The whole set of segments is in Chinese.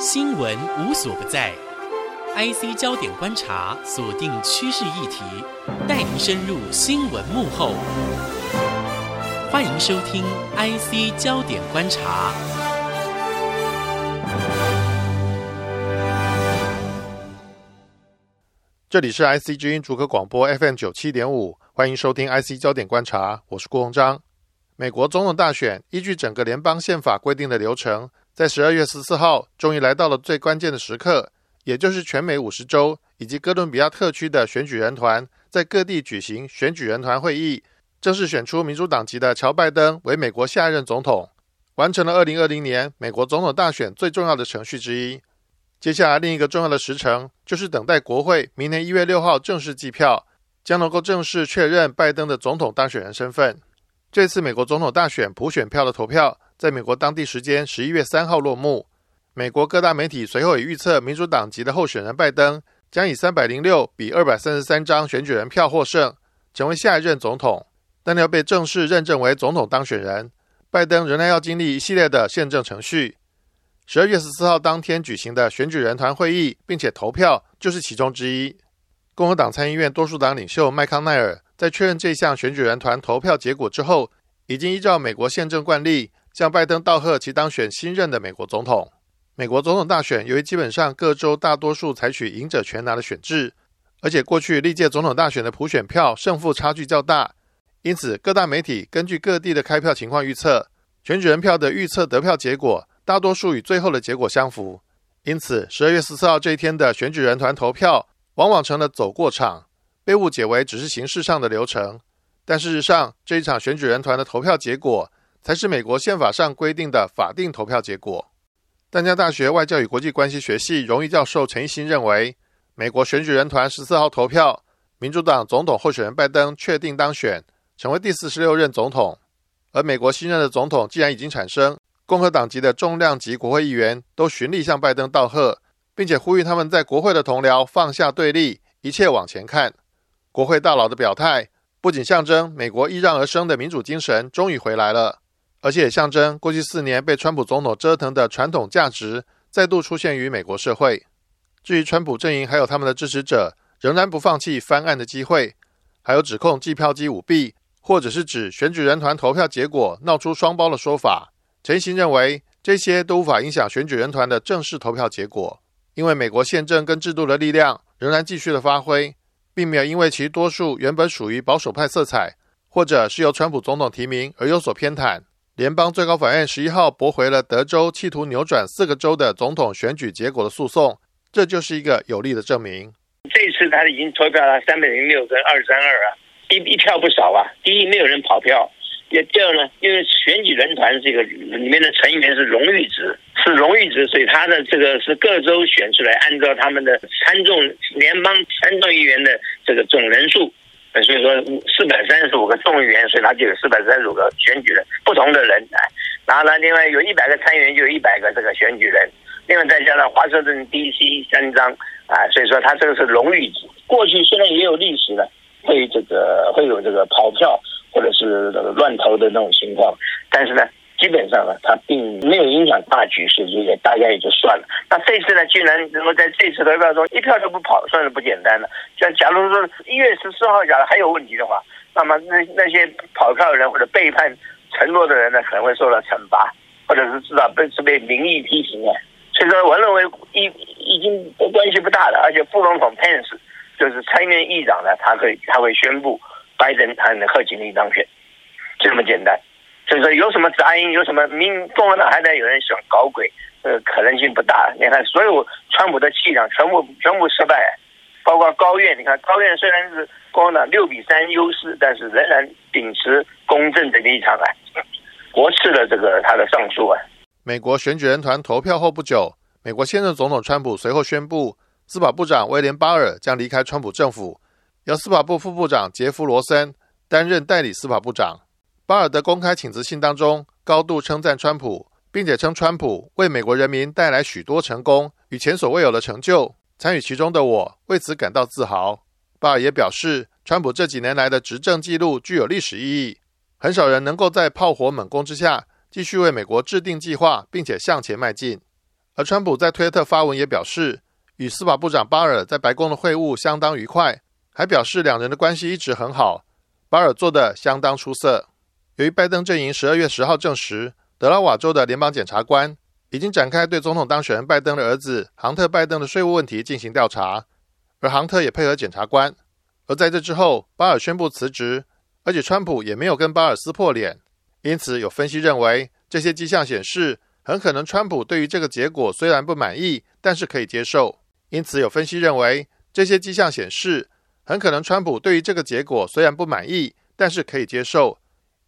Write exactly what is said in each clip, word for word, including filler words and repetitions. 新闻无所不在 I C 焦点观察，锁定趋势议题，带您深入新闻幕后。欢迎收听 I C 焦点观察。这里是 I C 之音竹科广播 F M 九十七点五， 欢迎收听 I C 焦点观察，我是郭鸿章。美国总统大选依据整个联邦宪法规定的流程，在十二月十四号终于来到了最关键的时刻，也就是全美五十州以及哥伦比亚特区的选举人团在各地举行选举人团会议，正式选出民主党籍的乔拜登为美国下任总统，完成了二零二零年美国总统大选最重要的程序之一。接下来另一个重要的时程就是等待国会明年一月六号正式计票，将能够正式确认拜登的总统当选人身份。这次美国总统大选普选票的投票在美国当地时间十一月三号落幕，美国各大媒体随后也预测民主党籍的候选人拜登将以三百零六比二百三十三张选举人票获胜，成为下一任总统，但要被正式认证为总统当选人，拜登仍然要经历一系列的宪政程序。十二月十四号当天举行的选举人团会议并且投票就是其中之一。共和党参议院多数党领袖麦康奈尔在确认这项选举人团投票结果之后，已经依照美国宪政惯例向拜登道贺其当选新任的美国总统。美国总统大选由于基本上各州大多数采取赢者全拿的选制，而且过去历届总统大选的普选票胜负差距较大，因此各大媒体根据各地的开票情况预测，选举人票的预测得票结果大多数与最后的结果相符，因此十二月十四号这一天的选举人团投票往往成了走过场，被误解为只是形式上的流程，但事实上这一场选举人团的投票结果才是美国宪法上规定的法定投票结果。淡江大学外交与国际关系学系荣誉教授陈一新认为，美国选举人团十四号投票，民主党总统候选人拜登确定当选，成为第四十六任总统。而美国新任的总统既然已经产生，共和党籍的重量级国会议员都循例向拜登道贺，并且呼吁他们在国会的同僚放下对立，一切往前看。国会大佬的表态不仅象征美国依让而生的民主精神终于回来了，而且也象征过去四年被川普总统折腾的传统价值再度出现于美国社会。至于川普阵营还有他们的支持者仍然不放弃翻案的机会，还有指控计票机舞弊或者是指选举人团投票结果闹出双包的说法。陈一新认为这些都无法影响选举人团的正式投票结果，因为美国宪政跟制度的力量仍然继续的发挥，并没有因为其多数原本属于保守派色彩或者是由川普总统提名而有所偏袒。联邦最高法院十一号驳回了德州企图扭转四个州的总统选举结果的诉讼，这就是一个有力的证明。这一次他已经投票了三百零六跟二三二啊，一一票不少啊。第一，没有人跑票，也第二呢，因为选举人团这个里面的成员是荣誉职，是荣誉职，所以他的这个是各州选出来，按照他们的参众联邦参众议员的这个总人数。所以说四百三十五个众议员，所以他就有四百三十五个选举人，不同的人。然后呢，另外有一百个参议员，就有一百个这个选举人。另外再加上华盛顿 D C 三张啊，所以说他这个是荣誉制。过去虽然也有历史了，会这个会有这个跑票或者是乱投的那种情况，但是呢，基本上呢，它并没有影响大局势，也大家也就算了。那这次呢，居然能够在这次投票中一票都不跑，算是不简单了。像假如说一月十四号假如还有问题的话，那么那那些跑票的人或者背叛承诺的人呢，可能会受到惩罚，或者是至少被是被民意批评啊。所以说，我认为已已经关系不大了。而且副总统 Pence 就是参议院议长呢，他会他会宣布拜登和贺锦丽当选，就这么简单。所以说有什么杂音，有什么民共和党还在有人想搞鬼，呃，可能性不大。你看，所有川普的气量全部全部失败，包括高院。你看，高院虽然是共和党六比三优势，但是仍然秉持公正的立场啊，驳斥了这个他的上诉啊。美国选举人团投票后不久，美国现任总统川普随后宣布，司法部长威廉巴尔将离开川普政府，由司法部副部长杰夫罗森担任代理司法部长。巴尔的公开请辞信当中高度称赞川普，并且称川普为美国人民带来许多成功与前所未有的成就，参与其中的我为此感到自豪。巴尔也表示，川普这几年来的执政记录具有历史意义，很少人能够在炮火猛攻之下继续为美国制定计划并且向前迈进。而川普在推特发文也表示，与司法部长巴尔在白宫的会晤相当愉快，还表示两人的关系一直很好，巴尔做得相当出色。由于拜登阵营十二月十号证实，德拉瓦州的联邦检察官已经展开对总统当选人拜登的儿子杭特·拜登的税务问题进行调查，而杭特也配合检察官。而在这之后，巴尔宣布辞职，而且川普也没有跟巴尔撕破脸，因此有分析认为，这些迹象显示很可能川普对于这个结果虽然不满意，但是可以接受。因此有分析认为，这些迹象显示很可能川普对于这个结果虽然不满意，但是可以接受，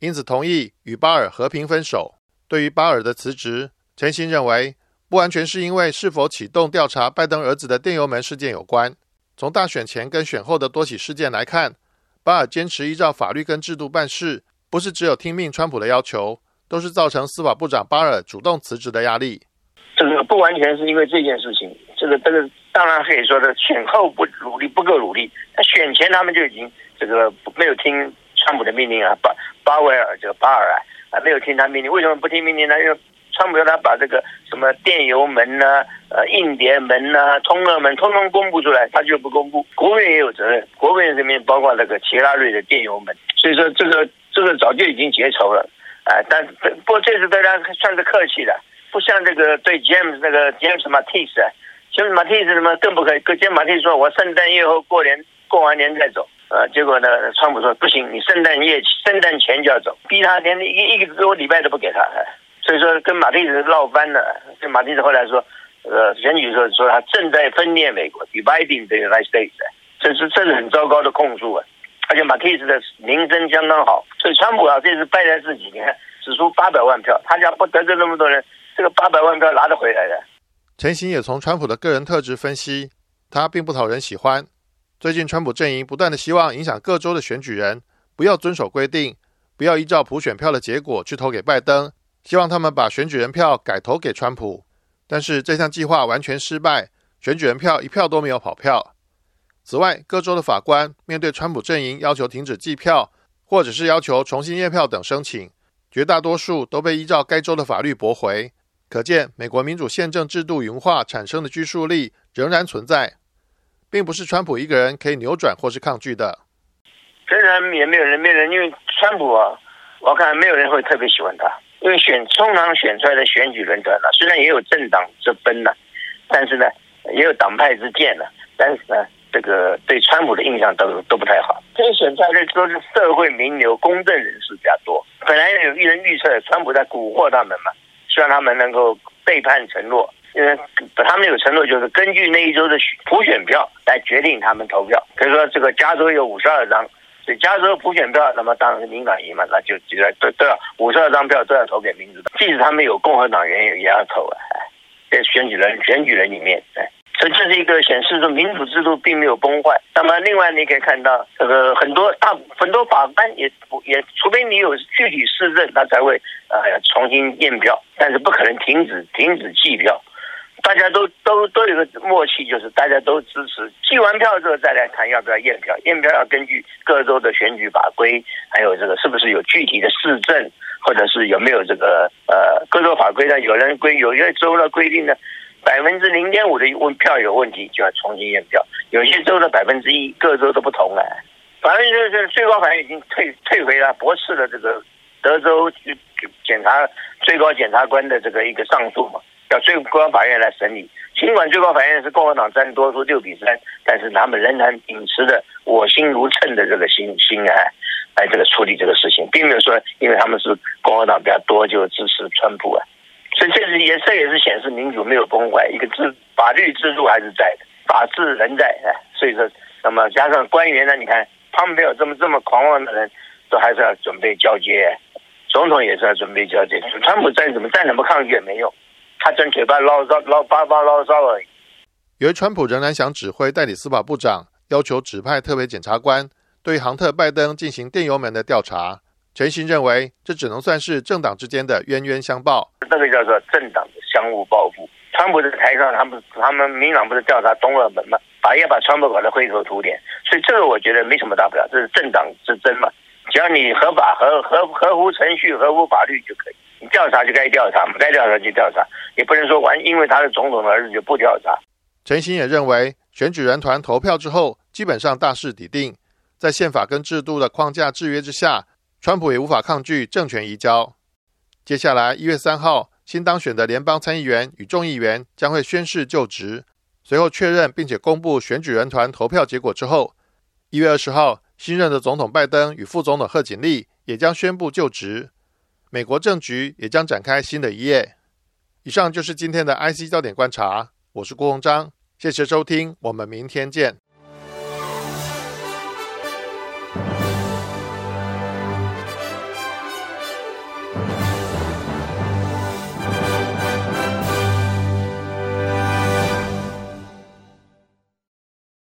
因此同意与巴尔和平分手。对于巴尔的辞职，陈行认为不完全是因为是否启动调查拜登儿子的电邮门事件有关。从大选前跟选后的多起事件来看，巴尔坚持依照法律跟制度办事，不是只有听命川普的要求，都是造成司法部长巴尔主动辞职的压力。这个不完全是因为这件事情，这个这个当然可以说的，选后不努力不够努力，那选前他们就已经这个没有听川普的命令啊，巴巴维尔这个巴尔啊，啊没有听他命令，为什么不听命令呢？因为川普要他把这个什么电邮门呐、啊、呃硬碟门呐、啊、通俄门通通公布出来，他就不公布。国务院也有责任，国务院这边包括那个齐拉瑞的电邮门，所以说这个这个早就已经结仇了啊。但不过这次对他算是客气的，不像这个对 James 那个 James Mattis James Mattis 什么更不可以，跟 James Mattis 说我圣诞夜后过年过完年再走。呃，结果呢，川普说不行，你圣诞夜圣诞前就要走，逼他连一一个多礼拜都不给他。所以说跟马蒂斯闹翻了，跟马蒂斯后来说，呃，选举说说他正在分裂美国 ，dividing the United States， 这是这是很糟糕的控诉啊！而且马蒂斯的名声相当好，所以川普啊，这次败在自己，你看只输八百万票，他家不得罪那么多人，这个八百万票拿得回来的。陈行也从川普的个人特质分析，他并不讨人喜欢。最近川普阵营不断的希望影响各州的选举人，不要遵守规定，不要依照普选票的结果去投给拜登。希望他们把选举人票改投给川普，但是这项计划完全失败，选举人票一票都没有跑票。此外，各州的法官面对川普阵营要求停止计票，或者是要求重新验票等申请，绝大多数都被依照该州的法律驳回。可见，美国民主宪政制度云化产生的拘束力仍然存在，并不是川普一个人可以扭转或是抗拒的。仍然也没有人，没有人，因为川普啊，我看没有人会特别喜欢他。因为选通常选出来的选举人团呢、啊，虽然也有政党之分呢、啊，但是呢也有党派之见呢、啊，但是呢这个对川普的印象都都不太好。这些选出来的都是社会名流、公正人士比较多。本来有人预测川普在蛊惑他们嘛，希望他们能够背叛承诺，因为他们有承诺就是根据那一周的普选票来决定他们投票。比如说这个加州有五十二张。所以加州普选票，那么当然是民党赢嘛，那就都都要五十二张票都要投给民主党，即使他们有共和党员也要投啊。在选举人选举人里面，哎，所以这是一个显示说民主制度并没有崩坏。那么另外你可以看到，这个很多大很多法官也也，除非你有具体事证，他才会呃重新验票，但是不可能停止停止计票。大家都都都有个默契，就是大家都支持计完票之后再来谈要不要验票，验票要根据各州的选举法规，还有这个是不是有具体的市政，或者是有没有这个呃各州法规呢？有人规有些州的规定呢，百分之零点五的问票有问题就要重新验票，有些州的百分之一，各州都不同了、啊。反正就是最高法院已经退退回了驳斥了这个德州检察最高检察官的这个一个上诉嘛。要最高法院来审理，尽管最高法院是共和党占多数六比三，但是他们仍然秉持着我心如秤的这个心心啊，来这个处理这个事情，并没有说因为他们是共和党比较多就支持川普啊，所以这是也这也是显示民主没有崩坏，一个制法律制度还是在的，法治仍在啊，所以说那么加上官员呢，你看他们没有这么这么狂妄的人，都还是要准备交接，总统也是要准备交接，川普再怎么再怎么抗拒也没用。他整嘴巴唠叨唠巴巴唠叨而已。由于川普仍然想指挥代理司法部长要求指派特别检察官对杭特·拜登进行电邮门的调查，陈行认为这只能算是政党之间的冤冤相报。这个叫做政党的相互报复。川普在台上，他们他们民党不是调查东俄门嘛，把也把川普搞得灰头土脸，所以这个我觉得没什么大不了，这是政党之争嘛，只要你合法合合合乎程序、合乎法律就可以。调查就该调查，不该调查就调查，也不能说完因为他是总统的儿子就不调查。陈欣也认为，选举人团投票之后，基本上大势已定，在宪法跟制度的框架制约之下，川普也无法抗拒政权移交。接下来一月三号，新当选的联邦参议员与众议员将会宣誓就职，随后确认并且公布选举人团投票结果之后，一月二十号，新任的总统拜登与副总统贺锦丽也将宣布就职，美国政局也将展开新的一页。以上就是今天的I C焦点观察，我是郭鸿章，谢谢收听，我们明天见。